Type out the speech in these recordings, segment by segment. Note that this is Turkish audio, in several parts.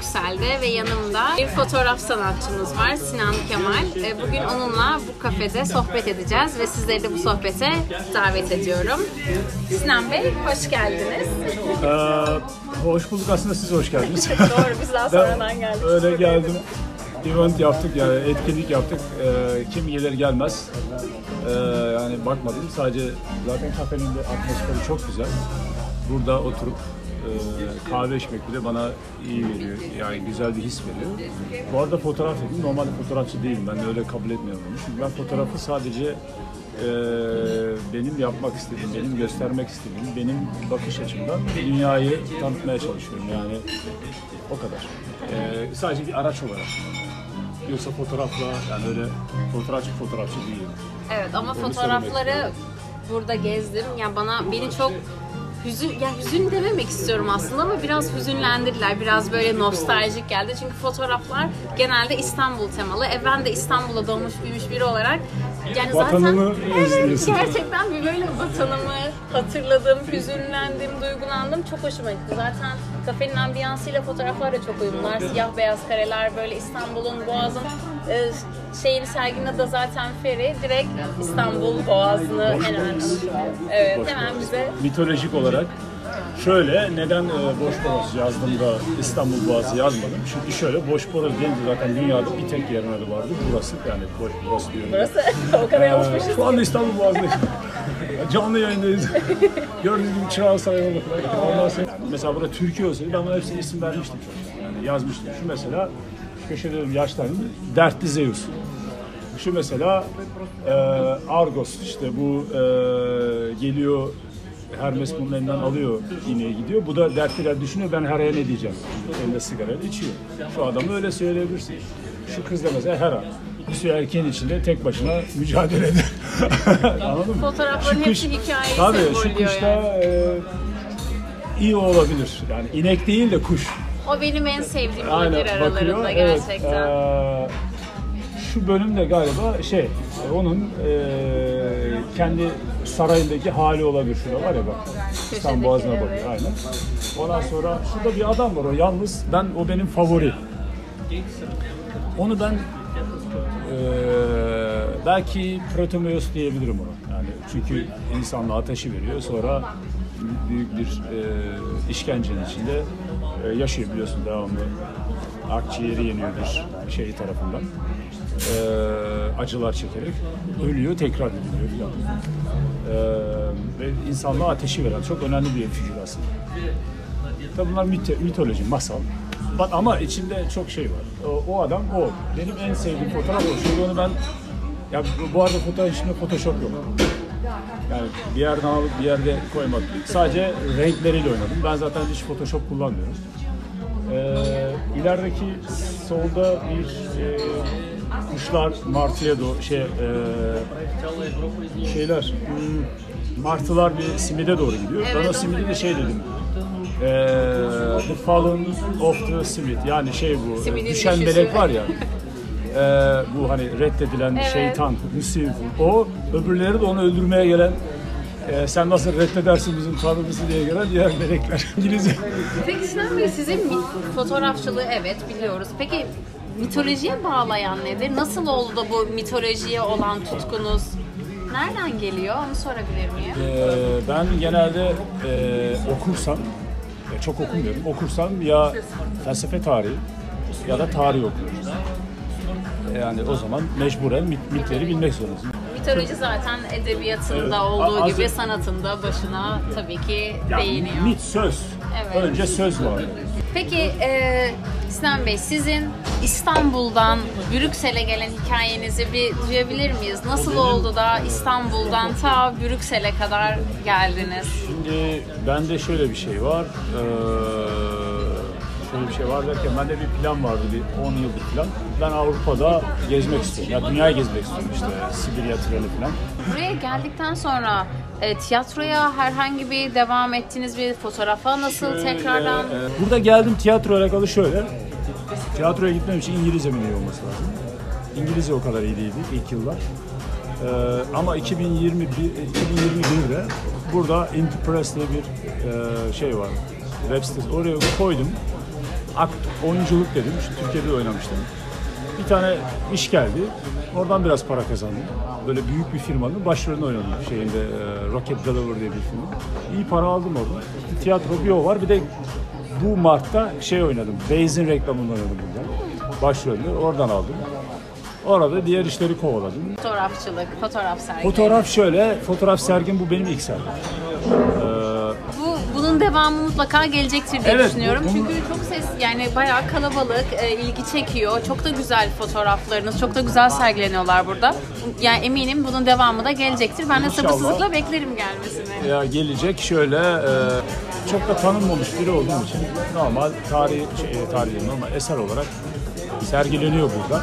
Brüksel'de ve yanımda bir fotoğraf sanatçımız var, Sinan Kemal. Bugün onunla bu kafede sohbet edeceğiz ve sizleri de bu sohbete davet ediyorum. Sinan Bey, hoş geldiniz. Hoş bulduk. Aslında siz hoş geldiniz. Doğru, biz daha sonradan geldik. Öyle geldim. Event yaptık, yani etkinlik yaptık. Kim gelir gelmez. Yani bakmadım. Sadece zaten kafenin de atmosferi çok güzel. Burada oturup kahve içmek bile bana iyi veriyor. Yani güzel bir his veriyor. Bu arada fotoğraf dedim. Normalde fotoğrafçı değilim. Ben de öyle kabul etmiyorum onu. Çünkü ben fotoğrafı sadece benim yapmak istediğim, benim göstermek istediğim, benim bakış açımdan dünyayı tanıtmaya çalışıyorum. Yani o kadar. Sadece bir araç olarak. Yoksa fotoğrafla, yani öyle fotoğrafçı değilim. Evet, ama onu fotoğrafları burada gezdim. Yani beni çok hüzün dememek istiyorum aslında ama biraz hüzünlendirdiler. Biraz böyle nostaljik geldi. Çünkü fotoğraflar genelde İstanbul temalı. Ben de İstanbul'a doğmuş büyümüş biri olarak yani vatanını zaten evet, gerçekten bir böyle vatanımı hatırladım, hüzünlendim, duygulandım. Çok hoşuma gitti. Zaten kafenin ambiyansıyla fotoğraflar da çok uyumlar. Siyah beyaz kareler, böyle İstanbul'un, Boğaz'ın şeyini serginde de zaten Feri direkt İstanbul Boğazı'nı hemen evet, Boşporos. Hemen bize mitolojik olarak şöyle, neden Boşporos yazdım da İstanbul Boğazı yazmadım? Çünkü şöyle, Boşporos deyince zaten dünyada bir tek yerin adı vardı. Burası, yani Boşporos diyorum. Burası o kadar yalışmışız. Şu anda İstanbul Boğazı'ndayız. Canlı yayındayız. Gördüğünüz gibi Çırağlı Sarayı. Mesela burada Türkiye olsaydı ben buna hepsine isim vermiştim. Yani yazmıştım. Şu mesela köşelerim yaşlandı. Dertli Zeus. Şu mesela Argos, işte bu geliyor Hermes bunun elinden alıyor, iğneye gidiyor. Bu da dertliler düşünüyor, ben Hera'ya ne diyeceğim? Elinde sigarayla içiyor. Şu adamı öyle söyleyebilirsin. Şu kız da mesela Hera. Bir sürü erkeğin içinde tek başına mücadele eder. Anladın mı? Fotoğrafların hepsi hikayeyi sembolüyor. Tabii şu kuşta yani. İyi olabilir. Yani inek değil de kuş. O benim en sevdiğim olabilir aralarında gerçekten. Evet, şu bölümde galiba onun kendi sarayındaki hali olabilir. Şurada var ya bak, İstanbul Boğazı'na bakıyor aynen. Ondan sonra şurada bir adam var, o yalnız, o benim favori. Onu ben belki Prometheus diyebilirim ona. Yani çünkü insanla ateşi veriyor, sonra büyük bir işkencenin içinde yaşıyor, biliyorsun, devamlı akciğeri yeniyor bir şey tarafından. Acılar çekerek ölüyor, tekrar ölüyor filan. Ve insanlığa ateşi veren çok önemli bir figür aslında. Tabii bunlar mitoloji, masal. Ama içinde çok şey var. O adam o. Benim en sevdiğim fotoğraf o. Çünkü onu ben... Ya bu arada fotoğraf içinde Photoshop yok. Yani bir yerden alıp bir yerde koymadım. Sadece renkleriyle oynadım. Ben zaten hiç Photoshop kullanmıyorum. İlerideki solda bir... Kuşlar, martıya martılar bir simide doğru gidiyor. Evet, ben o simide de dedim. The Fallen of the Simit, yani bu düşen melek var ya. Bu hani reddedilen şeytan, Hüseyf. O öbürleri de onu öldürmeye gelen. Sen nasıl reddedersin bizim tanrımızı diye gelen diğer melekler. İngilizce. Peki Sinan Bey, sizin fotoğrafçılığı evet biliyoruz. Peki mitolojiye bağlayan nedir? Nasıl oldu da bu mitolojiye olan tutkunuz? Nereden geliyor? Onu sorabilir miyim? Ben genelde okursam, çok okumuyorum, okursam ya felsefe tarihi ya da tarih okuyorum. Yani o zaman mecburen mitleri bilmek zorundasın. Mitoloji zaten edebiyatında olduğu gibi sanatında başına tabii ki değiniyor. Mit söz. Evet. Önce söz var. Peki Sinan Bey, sizin İstanbul'dan Brüksel'e gelen hikayenizi bir duyabilir miyiz? Nasıl oldu da İstanbul'dan ta Brüksel'e kadar geldiniz? Şimdi bende şöyle bir şey var. Şöyle bir şey var derken bende bir plan vardı, bir 10 yıllık plan. Ben Avrupa'da gezmek istiyorum. Ya dünyayı gezmek istiyorum işte. Sibirya treni falan. Buraya geldikten sonra tiyatroya herhangi bir devam ettiğiniz bir fotoğrafa nasıl tekrardan? Burada geldim tiyatro alakalı şöyle. Tiyatroya gitmem için İngilizcemin iyi olması lazım. İngilizce o kadar iyi değildi ilk yıllar. Ama 2021'de burada Interpress diye bir şey var. Web sitesi, oraya koydum. oyunculuk dedim. Şu Türkiye'de oynamıştım. Bir tane iş geldi. Oradan biraz para kazandım. Böyle büyük bir firmanın başrolünü oynadım. Şeyinde Rocket Java diye bir film. İyi para aldım orada. Bir tiyatro bio var. Bir de bu Mart'ta şey oynadım. Beyz'in reklamını oynadım burada. Başrolünü oradan aldım. Orada diğer işleri kovaladım. Fotoğrafçılık, fotoğraf sergi. Fotoğraf şöyle, fotoğraf sergim bu benim ilk sergim. Bunun devamı mutlaka gelecektir diye düşünüyorum. Çünkü çok bayağı kalabalık, ilgi çekiyor. Çok da güzel fotoğraflarınız, çok da güzel sergileniyorlar burada. Yani eminim bunun devamı da gelecektir. Ben de sabırsızlıkla beklerim gelmesini. Ya gelecek şöyle, çok da tanınmamış biri olduğum için normal normal eser olarak sergileniyor burada.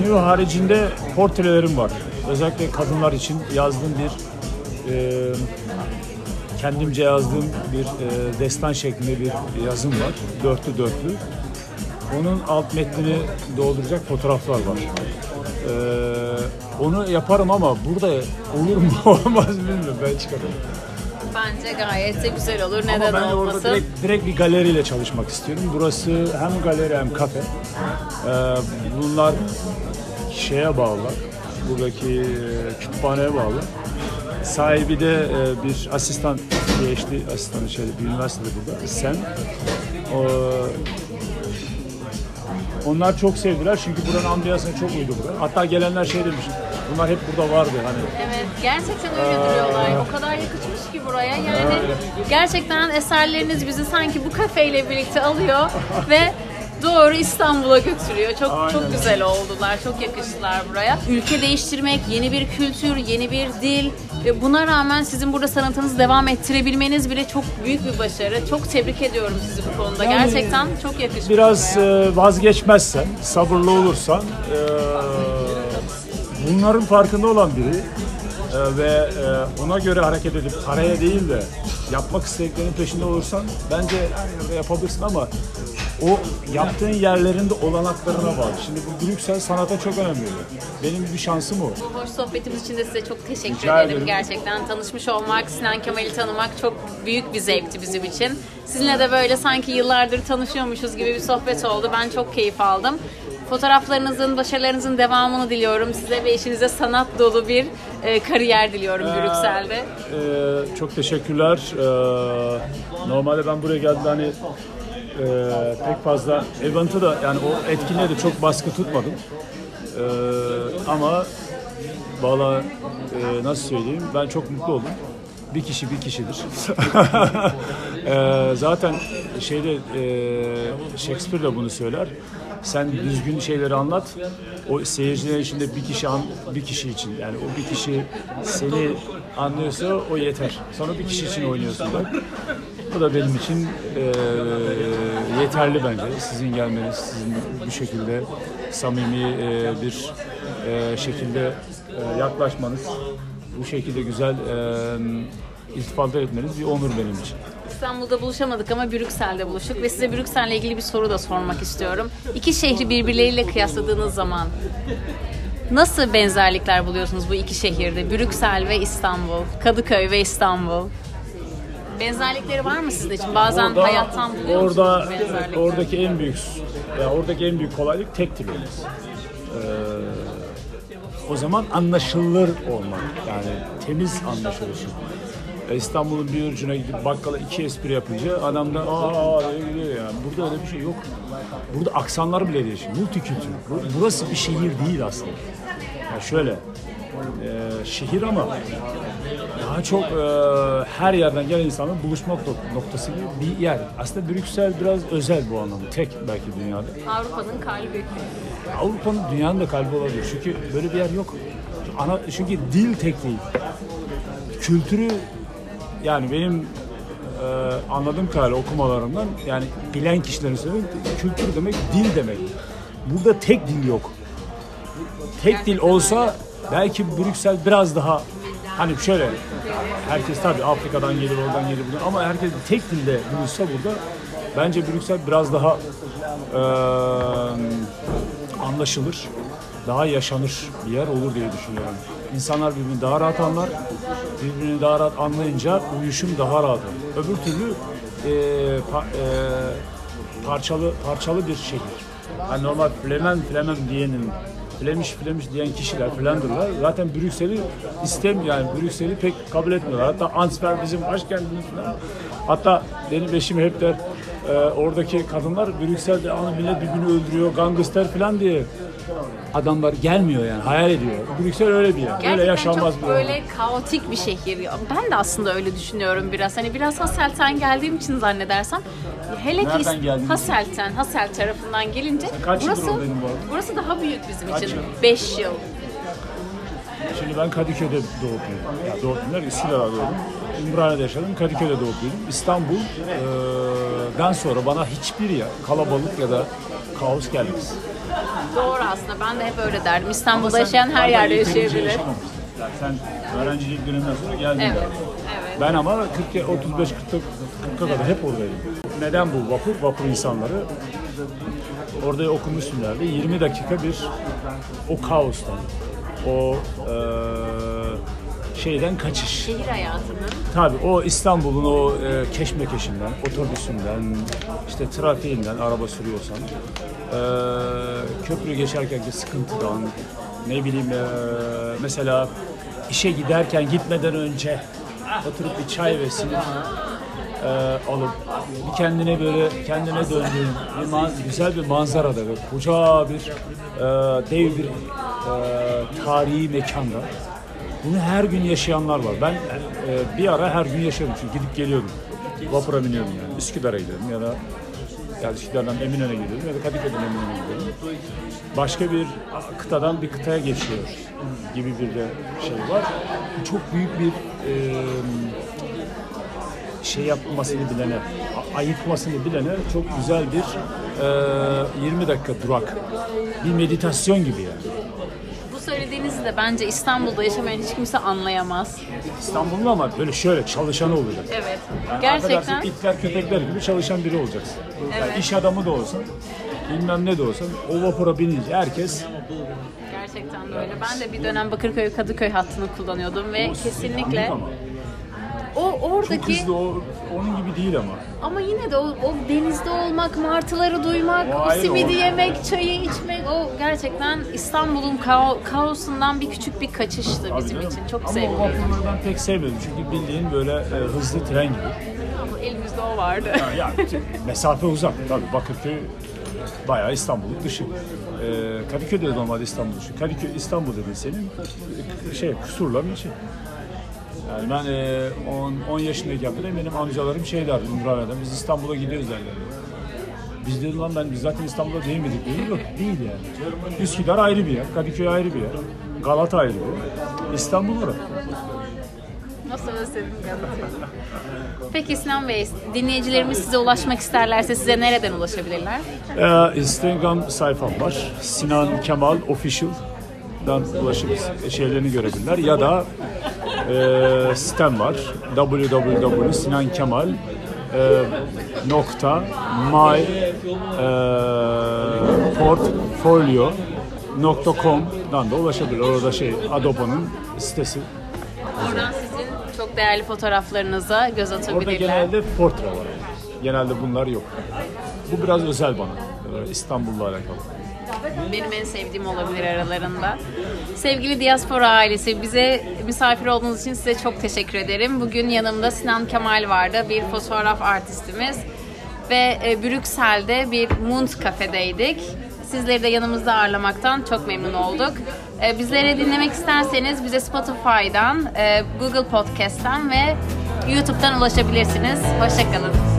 New haricinde portrelerim var. Özellikle kadınlar için yazdığım bir kendimce yazdığım bir destan şeklinde bir yazım var. Dörtlü. Onun alt metnini dolduracak fotoğraflar var. Onu yaparım ama burada olur mu olmaz bilmiyorum. Ben çıkarım. Bence gayet de güzel olur. Ama neden olmasın? Ama ben orada direkt bir galeriyle çalışmak istiyorum. Burası hem galeri hem kafe. Bunlar şeye bağlı. Buradaki kütüphaneye bağlı. Sahibi de bir asistan, PhD asistanı bir üniversitede burada. Onlar çok sevdiler çünkü buranın ambiyansına çok uydu burada. Hatta gelenler şey demiş, bunlar hep burada vardı hani. Evet, gerçekten öyle duruyorlar. O kadar yakışmış ki buraya. Yani gerçekten eserleriniz bizi sanki bu kafeyle birlikte alıyor ve doğru İstanbul'a götürüyor. Çok çok güzel oldular, çok yakıştılar buraya. Ülke değiştirmek, yeni bir kültür, yeni bir dil ve buna rağmen sizin burada sanatınızı devam ettirebilmeniz bile çok büyük bir başarı. Çok tebrik ediyorum sizi bu konuda. Yani, gerçekten çok yakışmış. Biraz vazgeçmezsen, sabırlı olursan, bunların farkında olan biri ve ona göre hareket edip paraya değil de yapmak istediklerinin peşinde olursan bence yapabilirsin ama o yaptığın yerlerinde olanaklarına bağlı. Şimdi bu Brüksel sanata çok önem veriyor. Benim bir şansım o. Bu hoş sohbetimiz için de size çok teşekkür ederim. Gerçekten tanışmış olmak, Sinan Kemal'i tanımak çok büyük bir zevkti bizim için. Sizinle de böyle sanki yıllardır tanışıyormuşuz gibi bir sohbet oldu. Ben çok keyif aldım. Fotoğraflarınızın, başarılarınızın devamını diliyorum. Size ve işinize sanat dolu bir kariyer diliyorum Brüksel'de. Çok teşekkürler. Normalde ben buraya geldim hani pek fazla event'ı da yani o etkinliğe de çok baskı tutmadım. Ama valla nasıl söyleyeyim ben çok mutlu oldum. Bir kişi bir kişidir. Zaten Shakespeare de bunu söyler. Sen düzgün şeyleri anlat. O seyirciler içinde bir kişi için yani o bir kişi seni anlıyorsa o yeter. Sonra bir kişi için oynuyorsun da. Bu da benim için yeterli bence. Sizin gelmeniz, sizin bu şekilde samimi bir şekilde yaklaşmanız, bu şekilde güzel iltifat etmeniz bir onur benim için. İstanbul'da buluşamadık ama Brüksel'de buluştuk ve size Brüksel'le ilgili bir soru da sormak istiyorum. İki şehri birbirleriyle kıyasladığınız zaman nasıl benzerlikler buluyorsunuz bu iki şehirde? Brüksel ve İstanbul, Kadıköy ve İstanbul. Benzerlikleri var mı sizin için? Bazen hayattan buluyor musunuz benzerlikler? Oradaki en büyük kolaylık tek dil olması. O zaman anlaşılır olmak, yani temiz anlaşılır. İstanbul'un bir ucuna gidip bakkala iki espri yapınca adam da diyor yani. Burada öyle bir şey yok. Burada aksanlar bile değişiyor. Multikültür. Burası bir şehir değil aslında. Yani şöyle, şehir ama daha çok her yerden gelen insanların buluşma noktası gibi bir yer. Aslında Brüksel biraz özel bu anlamda. Tek belki dünyada. Avrupa'nın kalbi. Avrupa'nın dünyanın da kalbi olabilir. Çünkü böyle bir yer yok. Çünkü dil tek değil. Kültürü yani benim anladığım kadarıyla okumalarımdan yani bilen kişilerin söylediği kültür demek dil demek. Burada tek dil yok. Tek dil olsa belki Brüksel biraz daha hani şöyle herkes tabii Afrika'dan gelir oradan gelir buradan ama herkes tek dilde buluşsa burada bence Brüksel biraz daha anlaşılır, daha yaşanır bir yer olur diye düşünüyorum. İnsanlar birbirini daha rahat anlar, birbirini daha rahat anlayınca uyuşum daha rahat olur. Öbür türlü parçalı bir şehir. Yani normal Flemen diyenin, Flemish diyen kişiler Flandırlar zaten Brüksel'i istemiyor, yani Brüksel'i pek kabul etmiyorlar. Hatta Antwerp bizim başkentimiz. Hatta benim eşim hep der, oradaki kadınlar Brüksel'de millet birbirini öldürüyor, gangster falan diye adamlar gelmiyor yani, hayal ediyor. Brüksel öyle bir yer. Gerçekten öyle yaşanmaz çok bir böyle yer. Kaotik bir şehir. Ben de aslında öyle düşünüyorum biraz. Hani biraz Hasselt'ten geldiğim için zannedersem. Hele ki Hasselt tarafından gelince burası daha büyük bizim için. 5 yıl. Şimdi ben Kadıköy'de doğdum. Üsküdar'da doğdum. Ümraniye'de yaşadım. Kadıköy'de doğup büyüdüm. İstanbul'dan sonra bana hiçbir yer kalabalık ya da kaos gelmez. Doğru aslında. Ben de hep öyle derdim. İstanbul'da yaşayan her yerde yaşayabilir. Yani sen öğrencilik döneminden sonra geldin. Evet, evet. Ben ama 35-40'a kadar hep oradaydım. Neden bu vapur insanları? Orada okumuşsunlar ve 20 dakika bir o kaostan, o şeyden kaçış. Şehir hayatının. Tabii o İstanbul'un o keşmekeşinden, otobüsünden, işte trafiğinden araba sürüyorsan, köprü geçerkenki sıkıntıdan, ne bileyim mesela işe giderken gitmeden önce oturup bir çay ve sinir alıp bir kendine döndüğün güzel bir manzarada ve koca bir dev bir tarihi mekanda bunu her gün yaşayanlar var. Ben bir ara her gün yaşadım çünkü gidip geliyordum. Vapura biniyordum yani. Üsküdar'a gidiyordum ya da Üsküdar'dan Eminönü'ne gidiyordum ya da Kadıköy'den Eminönü'ne gidiyordum. Başka bir kıtadan bir kıtaya geçiyor gibi bir de şey var. Çok büyük bir şey yapmasını bilene, ayıtmasını bilene çok güzel bir 20 dakika durak. Bir meditasyon gibi yani. Söylediğinizi de bence İstanbul'da yaşamayan hiç kimse anlayamaz. İstanbul'da ama böyle şöyle çalışan olacak. Evet. Yani gerçekten. İtler köpekler gibi çalışan biri olacaksın. Evet. Yani iş adamı da olsan, bilmem ne de olsan o vapura binince herkes. Gerçekten böyle. Ben de bir dönem Bakırköy-Kadıköy hattını kullanıyordum ve kesinlikle. Oradaki çok hızlı, onun gibi değil ama. Ama yine de o denizde olmak, martıları duymak, o simidi yemek, çayı içmek, o gerçekten İstanbul'un kaosundan bir küçük bir kaçıştı bizim için. Çok zevkli. Ama o vapurları ben pek sevmedim çünkü bildiğin böyle hızlı tren gibi. Ama elimizde o vardı. Yani mesafe uzak. Tabii Bakırköy bayağı İstanbul'un dışı. Kadıköy'de de normalde İstanbul dışı. Kadıköy İstanbul dediğin senin kusurların içi. Yani ben 10 yaşındayken benim amcalarım derdi Ümraniye'den, biz İstanbul'a gidiyoruz derler. Biz dedim lan biz zaten İstanbul'a değil miydik? Yok değil yani. Üsküdar ayrı bir yer, Kadıköy ayrı bir yer, Galata ayrı bir yer. İstanbul orası. Nasıl özledim Galata'yı. Peki Sinan Bey, dinleyicilerimiz size ulaşmak isterlerse size nereden ulaşabilirler? Instagram sayfam var, Sinan Kemal Official'dan ulaşıp şeylerini görebilirler ya da sitem var. www.sinankemal.myportfolio.com'dan da ulaşabilir. Orada Adobe'nin sitesi. Oradan sizin çok değerli fotoğraflarınıza göz atabilirler. Orada genelde portre var. Genelde bunlar yok. Bu biraz özel bana. İstanbul'la alakalı. Benim en sevdiğim olabilir aralarında. Sevgili Diaspora ailesi, bize misafir olduğunuz için size çok teşekkür ederim. Bugün yanımda Sinan Kemal vardı, bir fotoğraf artistimiz ve Brüksel'de bir Mund kafedeydik. Sizleri de yanımızda ağırlamaktan çok memnun olduk. Bizleri dinlemek isterseniz bize Spotify'dan, Google Podcast'tan ve YouTube'dan ulaşabilirsiniz. Hoşça kalın.